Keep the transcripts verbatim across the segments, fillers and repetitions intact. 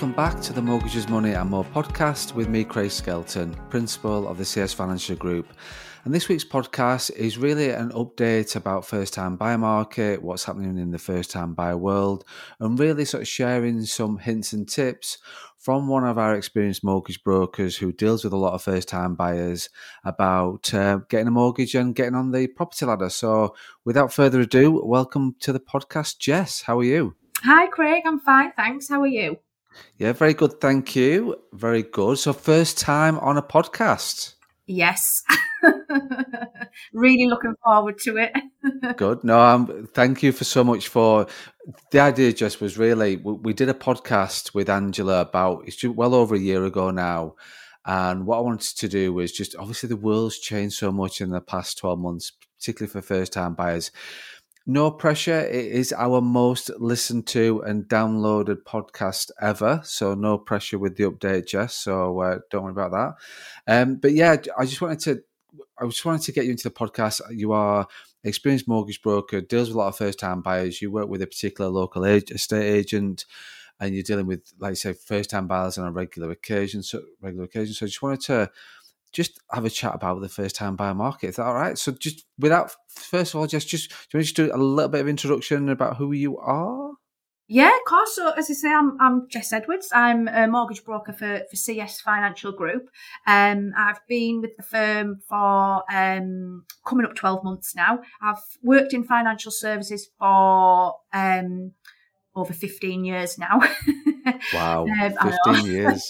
welcome back to the Mortgages, Money and More podcast with me, Craig Skelton, Principal of the C S Financial Group. And this week's podcast is really an update about first-time buyer market, what's happening in the first-time buyer world, and really sort of sharing some hints and tips from one of our experienced mortgage brokers who deals with a lot of first-time buyers about uh, getting a mortgage and getting on the property ladder. So without further ado, welcome to the podcast, Jess. How are you? Hi, Craig. I'm fine, thanks. How are you? Yeah, very good, thank you. Very good. So first time on a podcast. Yes. Really looking forward to it. Good. No, um, thank you for so much for the idea. Just was really we, we did a podcast with Angela about it's well over a year ago now, and what I wanted to do was just obviously the world's changed so much in the past twelve months, particularly for first time buyers. No pressure. It is our most listened to and downloaded podcast ever. So no pressure with the update, Jess. So uh, don't worry about that. Um, but yeah, I just wanted to, I just wanted to get you into the podcast. You are an experienced mortgage broker, deals with a lot of first-time buyers. You work with a particular local age, estate agent, and you're dealing with, like I say, first-time buyers on a regular occasion. So regular occasion. So I just wanted to just have a chat about the first-time buyer market. Is that all right? So just without, first of all, just, just, do you want to just do a little bit of introduction about who you are? Yeah, of course. So as I say, I'm, I'm Jess Edwards. I'm a mortgage broker for, for C S Financial Group. Um, I've been with the firm for um, coming up twelve months now. I've worked in financial services for um, over fifteen years now. Wow, um, fifteen years.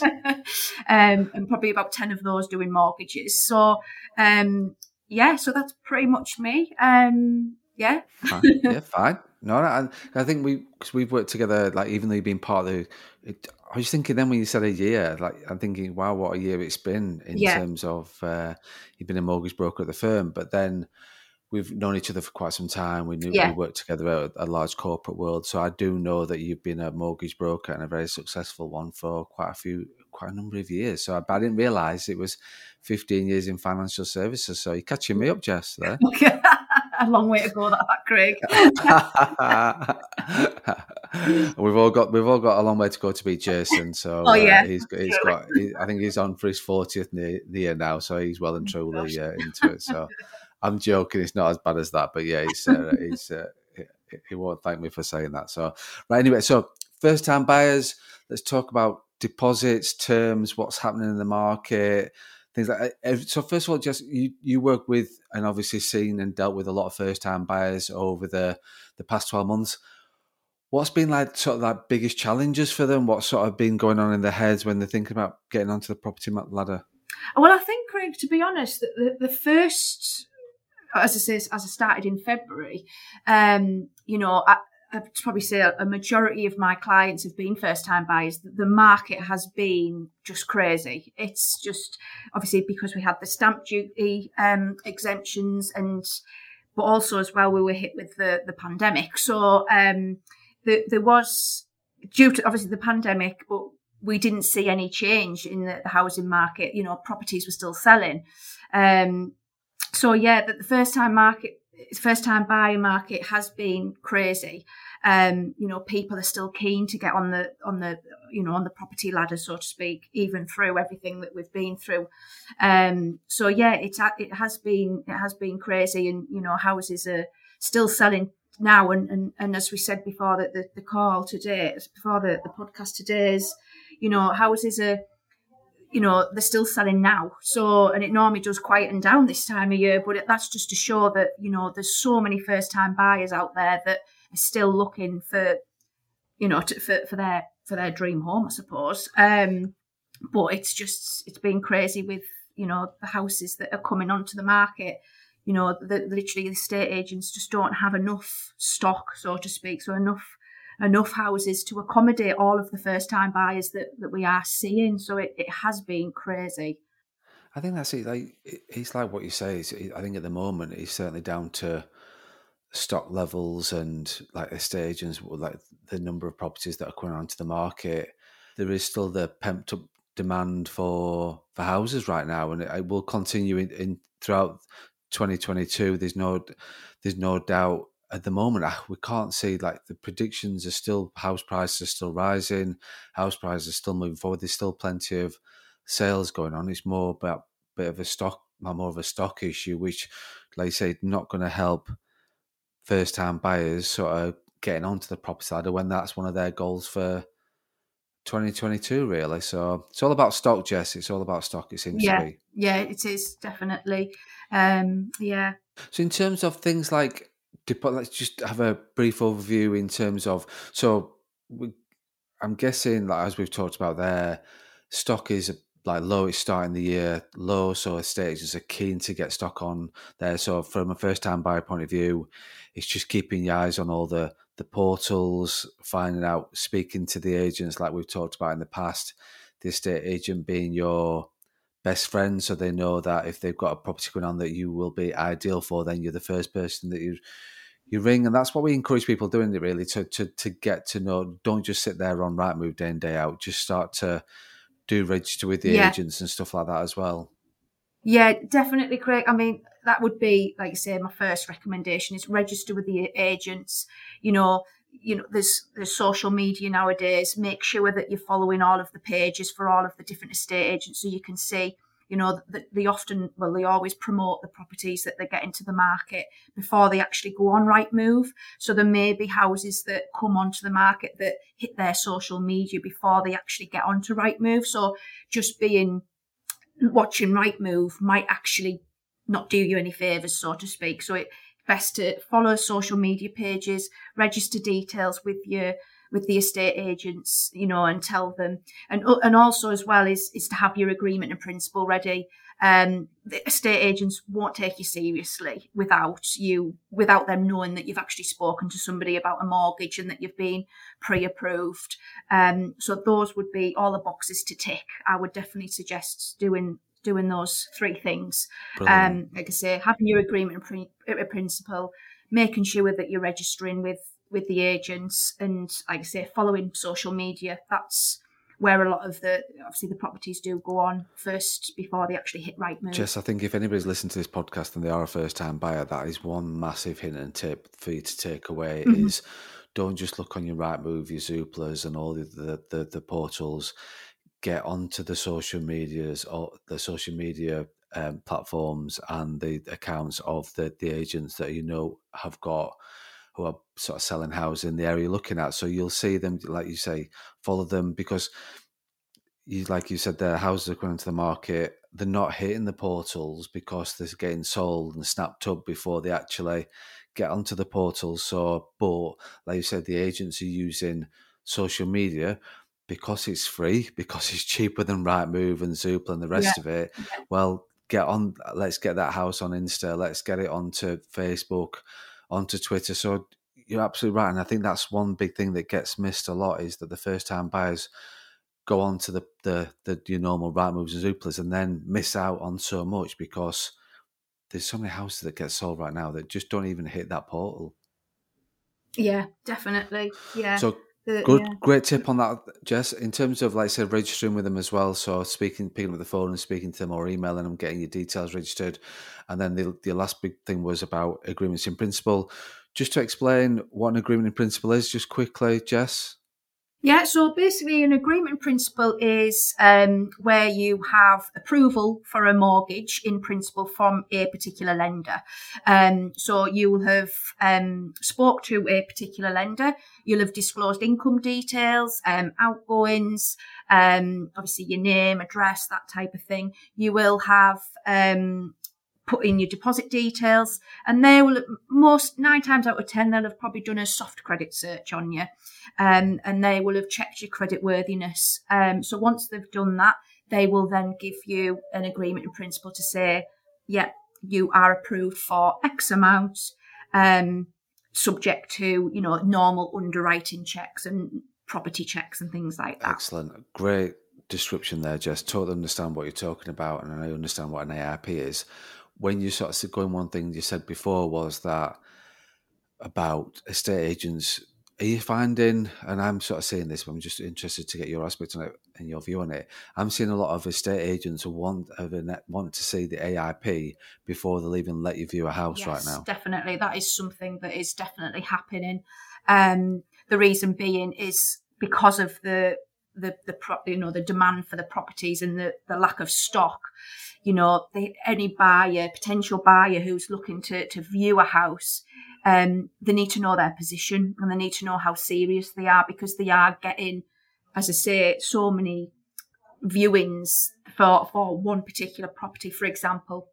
um, and probably about ten of those doing mortgages. So, um, yeah, so that's pretty much me. Um, yeah. Fine. Yeah, fine. No, no I, I think we, because we've worked together, like, even though you've been part of the, it, I was thinking then when you said a year, like, I'm thinking, wow, what a year it's been in yeah. terms of, uh, you've been a mortgage broker at the firm, but then we've known each other for quite some time. We knew yeah. we worked together at a large corporate world. So I do know that you've been a mortgage broker and a very successful one for quite a few, quite a number of years. So I, I didn't realise it was fifteen years in financial services. So you're catching me up, Jess, there. A long way to go, that, Craig. we've all got we've all got a long way to go to beat Jason. So oh, yeah. uh, he's, he's got. He, I think he's on for his fortieth year now, so he's well and truly uh, into it. So I'm joking; it's not as bad as that. But yeah, he's uh, he's uh, he, he won't thank me for saying that. So right, anyway, so first time buyers. Let's talk about deposits, terms, what's happening in the market. Things like that. So first of all, just you, you work with and obviously seen and dealt with a lot of first-time buyers over the, the past twelve months. What's been like sort of like biggest challenges for them? What's sort of been going on in their heads when they're thinking about getting onto the property ladder? Well, I think, Craig, to be honest, that the, the first, as I say, as I started in February, um, you know, I, I'd probably say a majority of my clients have been first-time buyers. The market has been just crazy. It's just obviously because we had the stamp duty um, exemptions, and but also as well we were hit with the, the pandemic. So um, the, there was, due to obviously the pandemic, but we didn't see any change in the, the housing market. You know, properties were still selling. Um, so yeah, the, the first-time market. First-time buyer market has been crazy. Um, you know, people are still keen to get on the on the you know on the property ladder, so to speak, even through everything that we've been through. Um, so yeah, it it has been it has been crazy, and you know, houses are still selling now. And and, and as we said before, that the, the call today, before the, the podcast today is, you know, houses are. You know, they're still selling now. So, and it normally does quieten down this time of year, but it, that's just to show that, you know, there's so many first-time buyers out there that are still looking for, you know, to, for, for their for their dream home, I suppose. Um, but it's just, it's been crazy with, you know, the houses that are coming onto the market. You know, the, literally the estate agents just don't have enough stock, so to speak, so enough enough houses to accommodate all of the first-time buyers that, that we are seeing. So it, it has been crazy. I think that's it. Like, it's like what you say. It's, I think at the moment it's certainly down to stock levels and like the stages, like the number of properties that are coming onto the market. There is still the pent-up demand for for houses right now, and it, it will continue in, in throughout twenty twenty-two. There's no, there's no doubt. at the moment, we can't see, like, the predictions are still, house prices are still rising, house prices are still moving forward. There's still plenty of sales going on. It's more about a bit of a stock, more of a stock issue, which, like you say, not going to help first-time buyers sort of getting onto the property ladder when that's one of their goals for twenty twenty-two, really. So it's all about stock, Jess. It's all about stock, it seems yeah. to be. Yeah, it is, definitely. Um, yeah. So in terms of things like, let's just have a brief overview in terms of, so we, I'm guessing, like, as we've talked about there, stock is like low, it's starting the year low, so estate agents are keen to get stock on there. So from a first-time buyer point of view, it's just keeping your eyes on all the, the portals, finding out, speaking to the agents like we've talked about in the past, the estate agent being your best friend, so they know that if they've got a property going on that you will be ideal for, then you're the first person that you you ring. And that's what we encourage people doing, it really, to to to get to know. Don't just sit there on Rightmove day in, day out. Just start to do register with the yeah. agents and stuff like that as well. Yeah, definitely, Craig. I mean, that would be, like you say, my first recommendation is register with the agents. You know, you know, there's there's social media nowadays. Make sure that you're following all of the pages for all of the different estate agents, so you can see, you know, that they often, well, they always promote the properties that they get into the market before they actually go on Rightmove. So there may be houses that come onto the market that hit their social media before they actually get onto Rightmove. So just being watching Rightmove might actually not do you any favours, so to speak. So it best to follow social media pages, register details with your with the estate agents, you know, and tell them. And and also as well is is to have your agreement in principle ready. Um, the estate agents won't take you seriously without you without them knowing that you've actually spoken to somebody about a mortgage and that you've been pre-approved. Um, so those would be all the boxes to tick. I would definitely suggest doing. doing those three things. Brilliant. Um, like I say, having your agreement in principle, making sure that you're registering with, with the agents, and, like I say, following social media. That's where a lot of the, obviously, the properties do go on first before they actually hit Rightmove. Jess, I think if anybody's listened to this podcast and they are a first-time buyer, that is one massive hint and tip for you to take away mm-hmm. is don't just look on your Rightmove, your Zooplas and all the the, the, the portals. Get onto the social medias or the social media um, platforms and the accounts of the, the agents that you know have got, who are sort of selling houses in the area you're looking at. So you'll see them, like you say, follow them, because, you, like you said, their houses are coming into the market. They're not hitting the portals because they're getting sold and snapped up before they actually get onto the portals. So, but like you said, the agents are using social media. Because it's free, because it's cheaper than Rightmove and Zoopla and the rest yeah. of it. Well, get on. Let's get that house on Insta. Let's get it onto Facebook, onto Twitter. So you're absolutely right, and I think that's one big thing that gets missed a lot is that the first-time buyers go on to the the, the your normal Rightmoves and Zooplas and then miss out on so much because there's so many houses that get sold right now that just don't even hit that portal. Yeah, definitely. Yeah. So. Good, yeah. Great tip on that, Jess. In terms of, like I said, registering with them as well. So speaking, picking up the phone and speaking to them, or emailing them, getting your details registered. And then the the last big thing was about agreements in principle. Just to explain what an agreement in principle is, just quickly, Jess. Yeah, so basically an agreement in principle is um, where you have approval for a mortgage in principle from a particular lender. Um, so you will have um, spoke to a particular lender. You'll have disclosed income details, um, outgoings, um, obviously your name, address, that type of thing. You will have um, put in your deposit details, and they will, most nine times out of ten, they'll have probably done a soft credit search on you. Um, and they will have checked your credit worthiness. Um, so once they've done that, they will then give you an agreement in principle to say, yeah, you are approved for X amount, um, subject to, you know, normal underwriting checks and property checks and things like that. Excellent. Great description there, Jess. Totally understand what you're talking about, and I understand what an A I P is. When you sort of going, one thing you said before was that about estate agents Are you finding, and I'm sort of saying this, but I'm just interested to get your aspect on it and your view on it. I'm seeing a lot of estate agents who want want to see the A I P before they'll even let you view a house yes, right now. Definitely. That is something that is definitely happening. Um, the reason being is because of the the the you know the demand for the properties and the, the lack of stock. You know, they, any buyer, potential buyer who's looking to to view a house. Um, they need to know their position and they need to know how serious they are, because they are getting, as I say, so many viewings for, for one particular property. For example,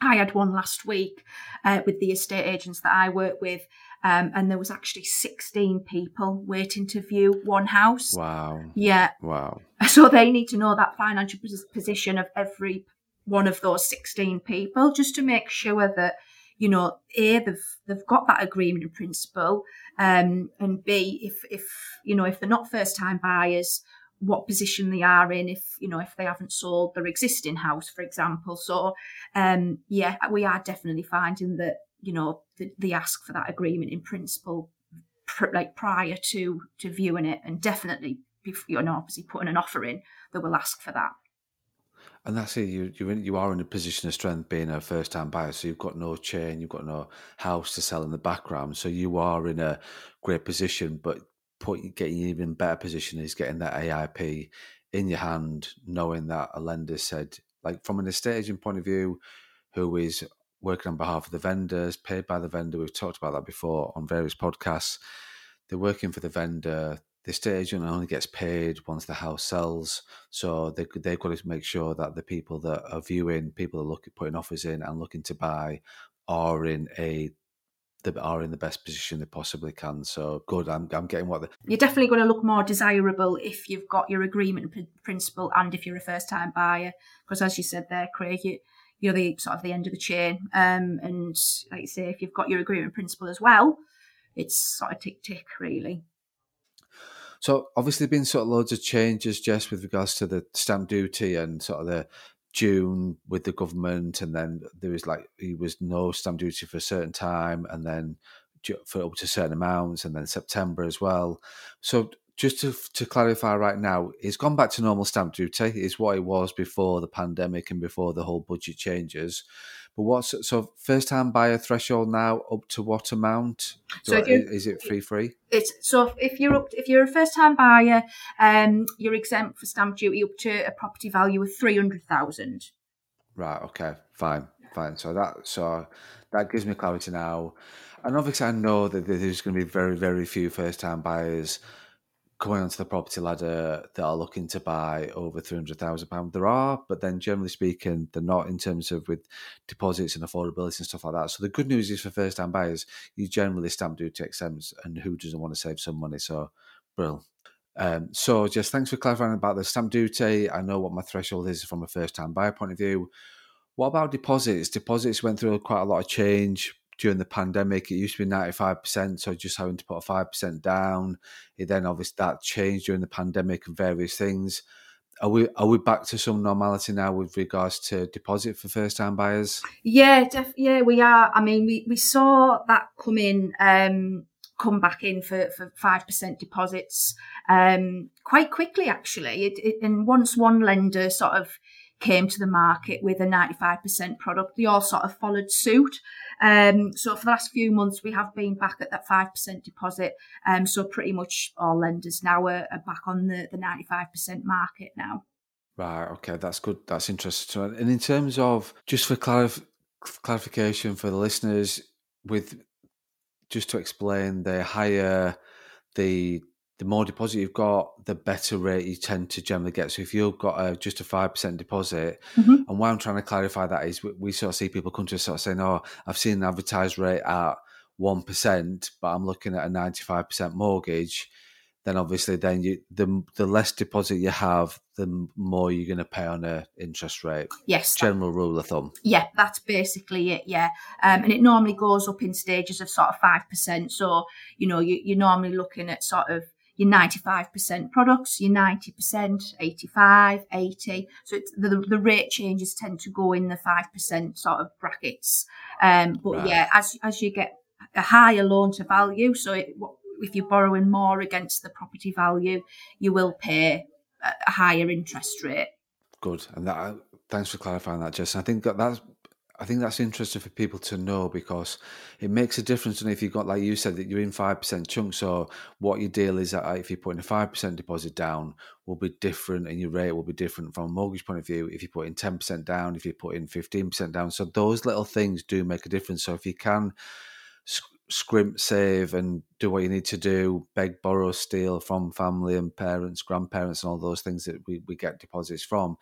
I had one last week uh, with the estate agents that I work with, um, and there was actually sixteen people waiting to view one house. Wow. Yeah. Wow. So they need to know that financial position of every one of those sixteen people, just to make sure that, you know, A, they've they've got that agreement in principle, um, and B, if if you know if they're not first time buyers, what position they are in, if you know if they haven't sold their existing house, for example. So, um, yeah, we are definitely finding that you know th- they ask for that agreement in principle, pr- like prior to to viewing it, and definitely before, you know, obviously putting an offer in, they will ask for that. And that's it. You you you are in a position of strength being a first-time buyer, so you've got no chain, you've got no house to sell in the background, so you are in a great position. But put, getting an even better position is getting that A I P in your hand, knowing that a lender said, like from an estate agent point of view, who is working on behalf of the vendors, paid by the vendor. We've talked about that before on various podcasts. They're working for the vendor. The estate agent only gets paid once the house sells, so they, they've got to make sure that the people that are viewing, people that are looking, putting offers in and looking to buy, are in a they are in the best position they possibly can. So good, I'm I'm getting what the you're definitely going to look more desirable if you've got your agreement in principle and if you're a first time buyer, because as you said there, Craig, you, you're the sort of the end of the chain, um, and like you say, if you've got your agreement in principle as well, it's sort of tick tick really. So obviously been sort of loads of changes, Jess, with regards to the stamp duty and sort of the June with the government, and then there was like there was no stamp duty for a certain time, and then for up to certain amounts, and then September as well. So just to to clarify right now, it's gone back to normal stamp duty. It's what it was before the pandemic and before the whole budget changes. But what's so first-time buyer threshold now up to what amount? So if is it free free? It's so if you're up, if you're a first-time buyer, um, you're exempt for stamp duty up to a property value of three hundred thousand. Right. Okay. Fine. Fine. So that so that gives me clarity now, and obviously I know that there's going to be very very few first-time buyers coming onto the property ladder that are looking to buy over three hundred thousand pounds. There are, but then generally speaking, they're not in terms of with deposits and affordability and stuff like that. So the good news is for first-time buyers, you generally stamp duty exempt, and who doesn't want to save some money? So, brilliant. Um, so, Jess, thanks for clarifying about the stamp duty. I know what my threshold is from a first-time buyer point of view. What about deposits? Deposits went through quite a lot of change during the pandemic. It used to be ninety-five percent, so just having to put a five percent down. It then obviously that changed during the pandemic and various things. Are we are we back to some normality now with regards to deposit for first-time buyers? Yeah, def- yeah, we are. I mean, we, we saw that come in, um, come back in for, for five percent deposits um, quite quickly, actually. It, it, and once one lender sort of came to the market with a ninety-five percent product, they all sort of followed suit. Um, so for the last few months, we have been back at that five percent deposit. Um, so pretty much all lenders now are, are back on the, the ninety-five percent market now. Right, okay, that's good. That's interesting. And in terms of, just for clarif- clarification for the listeners, with just to explain, the higher the the more deposit you've got, the better rate you tend to generally get. So if you've got a, just a five percent deposit, mm-hmm. and why I'm trying to clarify that is we, we sort of see people come to us sort of saying, oh, I've seen an advertised rate at one percent, but I'm looking at a ninety-five percent mortgage. Then obviously then you, the the less deposit you have, the more you're going to pay on a interest rate. Yes. General rule of thumb. Yeah, that's basically it, yeah. Um, and it normally goes up in stages of sort of five percent. So, you know, you, you're normally looking at sort of your ninety-five percent products, your ninety percent, eighty-five, eighty. So it's, the the rate changes tend to go in the five percent sort of brackets. Um, but right. yeah, as as you get a higher loan to value, so it, if you're borrowing more against the property value, you will pay a higher interest rate. Good. And that, thanks for clarifying that, Jess. I think that that's, I think that's interesting for people to know, because it makes a difference. And if you've got, like you said, that you're in five percent chunks, or what your deal is at, if you're putting a five percent deposit down will be different, and your rate will be different from a mortgage point of view if you put in ten percent down, if you put in fifteen percent down. So those little things do make a difference. So if you can scrimp, save and do what you need to do, beg, borrow, steal from family and parents, grandparents, and all those things that we, we get deposits from,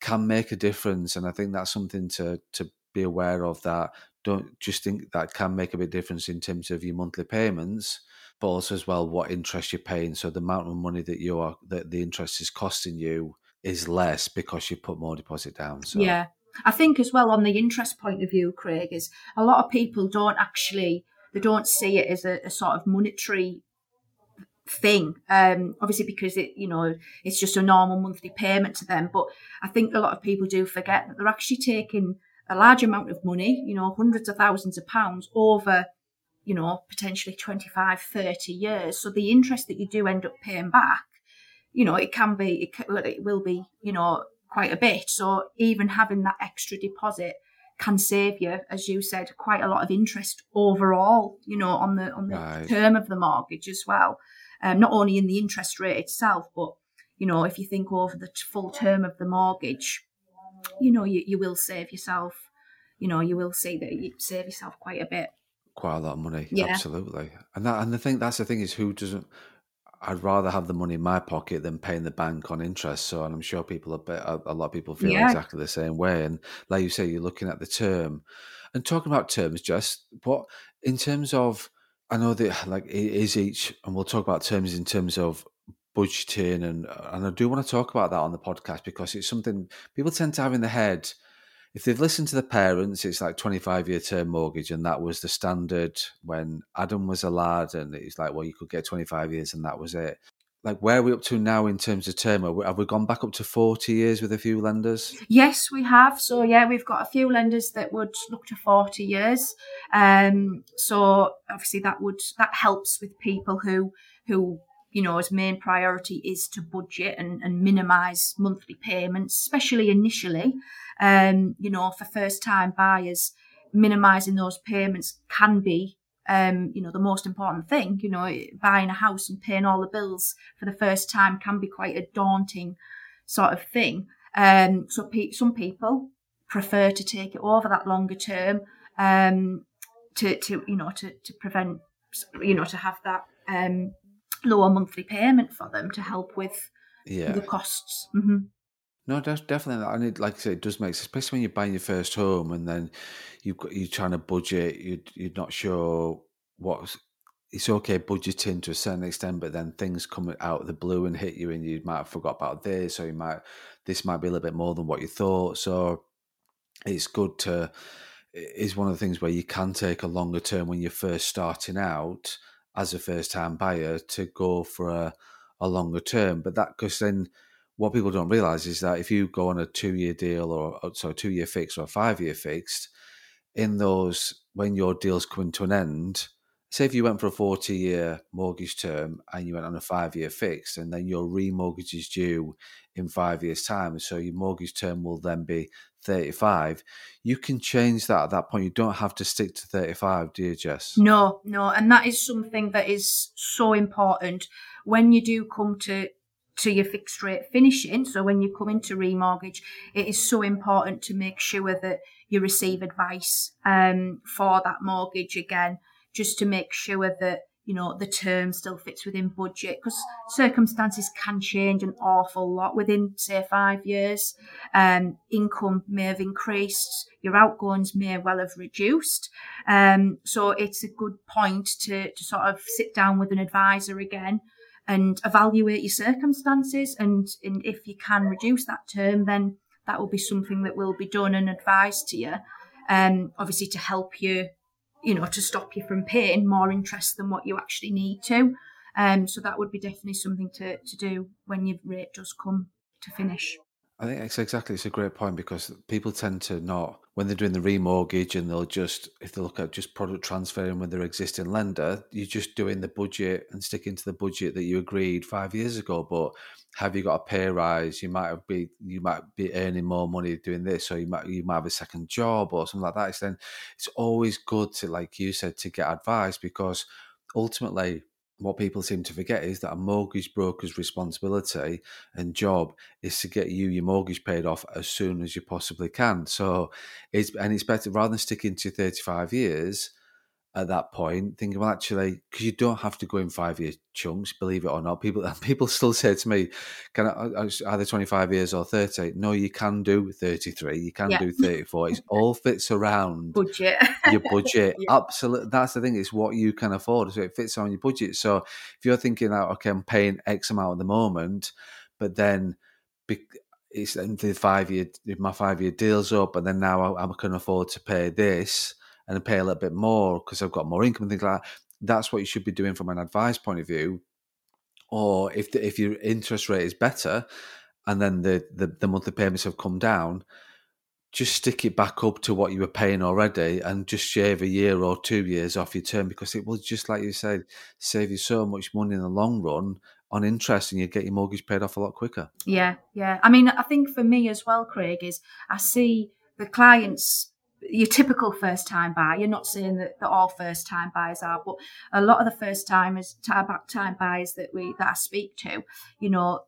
can make a difference. And I think that's something to to be aware of, that don't just think that can make a big difference in terms of your monthly payments, but also as well what interest you're paying. So the amount of money that you are, that the interest is costing you, is less because you put more deposit down. So yeah, I think as well on the interest point of view, Craig, is a lot of people don't actually, they don't see it as a, a sort of monetary thing, um obviously, because it, you know, it's just a normal monthly payment to them. But I think a lot of people do forget that they're actually taking a large amount of money, you know, hundreds of thousands of pounds over, you know, potentially twenty-five, thirty years. So the interest that you do end up paying back, you know, it can be, it, can, it will be, you know, quite a bit. So even having that extra deposit can save you, as you said, quite a lot of interest overall, you know, on the on the right. term of the mortgage as well. Um, not only in the interest rate itself, but, you know, if you think over the full term of the mortgage, you know, you, you will save yourself, you know, you will see that you save yourself quite a bit. Quite a lot of money, yeah. Absolutely. And that, and the thing, that's the thing is, who doesn't, I'd rather have the money in my pocket than paying the bank on interest. So, and I'm sure people, a, bit, a, a lot of people feel yeah. exactly the same way. And like you say, you're looking at the term. And talking about terms, Jess, what, in terms of, I know that like it is each, and we'll talk about terms in terms of budgeting, and and I do want to talk about that on the podcast, because it's something people tend to have in their head. If they've listened to the parents, it's like twenty-five year term mortgage, and that was the standard when Adam was a lad, and it's like, well, you could get twenty-five years and that was it. Like, where are we up to now in terms of term? Have we gone back up to forty years with a few lenders? Yes, we have. So yeah, we've got a few lenders that would look to forty years. Um, so obviously that would, that helps with people who who you know, his main priority is to budget and, and minimise monthly payments, especially initially. Um, you know, for first-time buyers, minimising those payments can be, um, you know, the most important thing. You know, buying a house and paying all the bills for the first time can be quite a daunting sort of thing. Um, so pe- some people prefer to take it over that longer term, um, to, to you know, to, to prevent, you know, to have that... Um, lower monthly payment for them to help with yeah. the costs. Mm-hmm. No, definitely. And it, like I say, it does make sense, especially when you're buying your first home and then you've got, you're trying to budget, you, you're not sure what, it's okay budgeting to a certain extent, but then things come out of the blue and hit you, and you might have forgot about this, or you might, this might be a little bit more than what you thought. So it's good to, it's one of the things where you can take a longer term when you're first starting out as a first-time buyer, to go for a, a longer term. But that, because then what people don't realise is that if you go on a two-year deal or so, two-year fixed or a five-year fixed, in those, when your deal's coming to an end, say if you went for a forty-year mortgage term and you went on a five-year fixed, and then your remortgage is due in five years' time, so your mortgage term will then be thirty-five, you can change that at that point. You don't have to stick to thirty-five, do you, Jess? No, no. And that is something that is so important when you do come to, to your fixed rate finishing. So when you come into remortgage, it is so important to make sure that you receive advice um, for that mortgage again, just to make sure that, you know, the term still fits within budget, because circumstances can change an awful lot within, say, five years. Um, income may have increased, your outgoings may well have reduced. Um, so it's a good point to, to sort of sit down with an advisor again and evaluate your circumstances. And, and if you can reduce that term, then that will be something that will be done and advised to you, um, obviously to help you, you know, to stop you from paying more interest than what you actually need to. Um, so that would be definitely something to, to do when your rate does come to finish. I think it's exactly, it's a great point, because people tend to not, when they're doing the remortgage, and they'll just, if they look at just product transferring with their existing lender, you're just doing the budget and sticking to the budget that you agreed five years ago. But have you got a pay rise? You might have be you might be earning more money doing this, or you might you might have a second job or something like that. It's then it's always good to, like you said, to get advice, because ultimately what people seem to forget is that a mortgage broker's responsibility and job is to get you your mortgage paid off as soon as you possibly can. So it's, and it's better, rather than sticking to thirty-five years at that point, thinking, well, actually, because you don't have to go in five-year chunks, believe it or not. People people still say to me, "Can I either twenty-five years or thirty?" No, you can do thirty-three. You can yeah. do thirty-four. It all fits around budget. Your budget. yeah. Absolutely. That's the thing. It's what you can afford. So it fits on your budget. So if you're thinking that, okay, I'm paying X amount at the moment, but then it's the five-year, if my five-year deal's up, and then now I, I can afford to pay this and pay a little bit more because I've got more income and things like that. That's what you should be doing from an advice point of view. Or if the, if your interest rate is better and then the, the, the monthly payments have come down, just stick it back up to what you were paying already and just shave a year or two years off your term, because it will, just like you said, save you so much money in the long run on interest, and you get your mortgage paid off a lot quicker. Yeah, yeah. I mean, I think for me as well, Craig, is I see the clients... your typical first-time buyer, you're not saying that, that all first-time buyers are, but a lot of the first-timers, time buyers that we that I speak to, you know,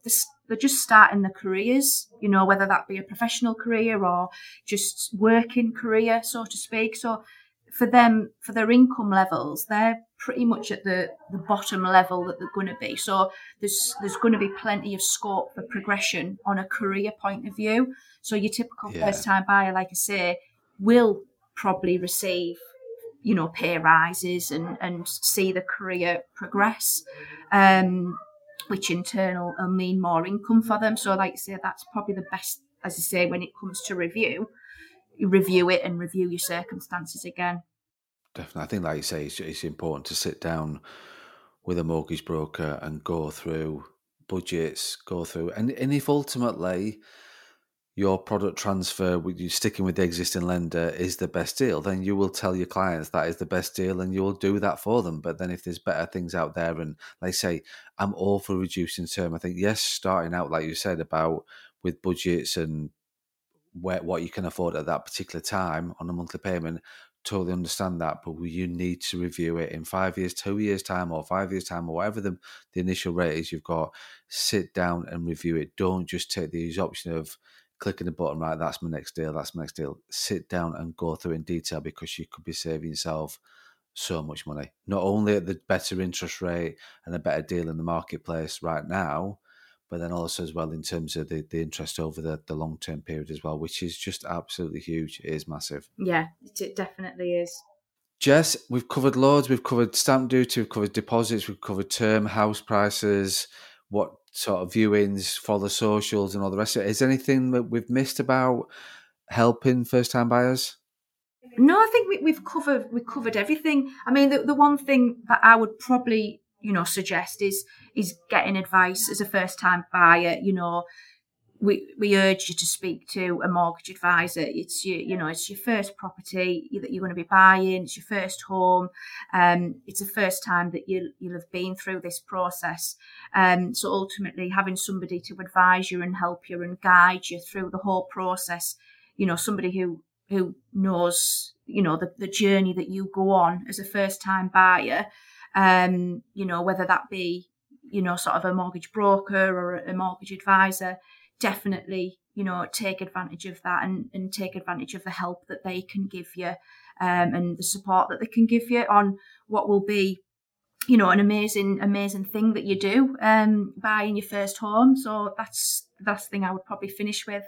they're just starting their careers, you know, whether that be a professional career or just working career, so to speak. So for them, for their income levels, they're pretty much at the, the bottom level that they're going to be. So there's there's going to be plenty of scope for progression on a career point of view. So your typical yeah. first-time buyer, like I say, will probably receive, you know, pay rises and, and see the career progress, um, which in turn will, will mean more income for them. So like you say, that's probably the best, as I say, when it comes to review, you review it and review your circumstances again. Definitely. I think, like you say, it's, it's important to sit down with a mortgage broker and go through budgets, go through, and, and if ultimately... your product transfer, you sticking with the existing lender, is the best deal, then you will tell your clients that is the best deal and you will do that for them. But then if there's better things out there, and like I say, I'm all for reducing term. I think, yes, starting out, like you said, about with budgets and where, what you can afford at that particular time on a monthly payment, totally understand that. But you need to review it in five years, two years time or five years time or whatever the, the initial rate is you've got. Sit down and review it. Don't just take the option of clicking the button, right, that's my next deal, that's my next deal. Sit down and go through in detail, because you could be saving yourself so much money. Not only at the better interest rate and a better deal in the marketplace right now, but then also as well in terms of the, the interest over the, the long-term period as well, which is just absolutely huge. It is massive. Yeah, it definitely is. Jess, we've covered loads. We've covered stamp duty, we've covered deposits, we've covered term, house prices, what sort of viewings, follow the socials and all the rest of it. Is there anything that we've missed about helping first-time buyers? No, I think we, we've covered we covered everything. I mean, the, the one thing that I would probably, you know, suggest is is getting advice as a first-time buyer. You know, we we urge you to speak to a mortgage advisor. It's your, you know, it's your first property that you're going to be buying. It's your first home. Um, it's the first time that you you'll have been through this process. Um, so ultimately, having somebody to advise you and help you and guide you through the whole process, you know, somebody who who knows, you know, the the journey that you go on as a first time buyer. Um, you know, whether that be, you know, sort of a mortgage broker or a mortgage advisor. Definitely, you know, take advantage of that and, and take advantage of the help that they can give you, um, and the support that they can give you on what will be, you know, an amazing, amazing thing that you do, um, buying your first home. So that's, that's the thing I would probably finish with,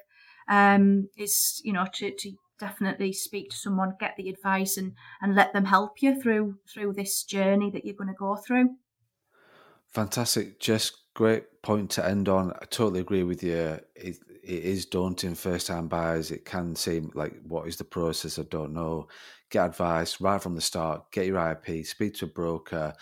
um, is, you know, to, to definitely speak to someone, get the advice and, and let them help you through, through this journey that you're going to go through. Fantastic. Jess, great point to end on. I totally agree with you. It, it is daunting, first-time buyers. It can seem like, what is the process? I don't know. Get advice right from the start. Get your I P. Speak to a broker.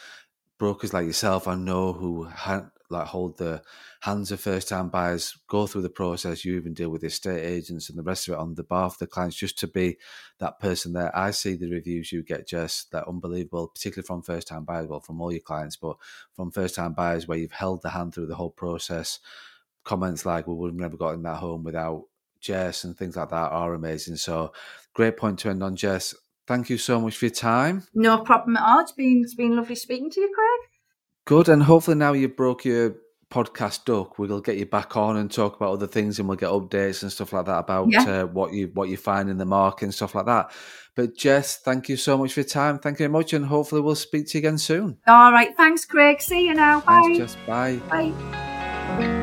Brokers like yourself, I know, who ha- like hold the hands of first-time buyers, go through the process, you even deal with the estate agents and the rest of it on the behalf of the clients, just to be that person there. I see the reviews you get, Jess, they're unbelievable, particularly from first-time buyers, well, from all your clients, but from first-time buyers where you've held the hand through the whole process. Comments like, we would have never gotten that home without Jess and things like that are amazing. So great point to end on, Jess. Thank you so much for your time. No problem at all. It's been, it's been lovely speaking to you, Craig. Good, and hopefully now you've broke your podcast duck, we'll get you back on and talk about other things, and we'll get updates and stuff like that about yeah. uh, what you what you find in the market and stuff like that. But Jess, thank you so much for your time. Thank you very much, and hopefully we'll speak to you again soon. All right, thanks, Craig. See you now. Bye. Thanks, Jess. Bye. Bye.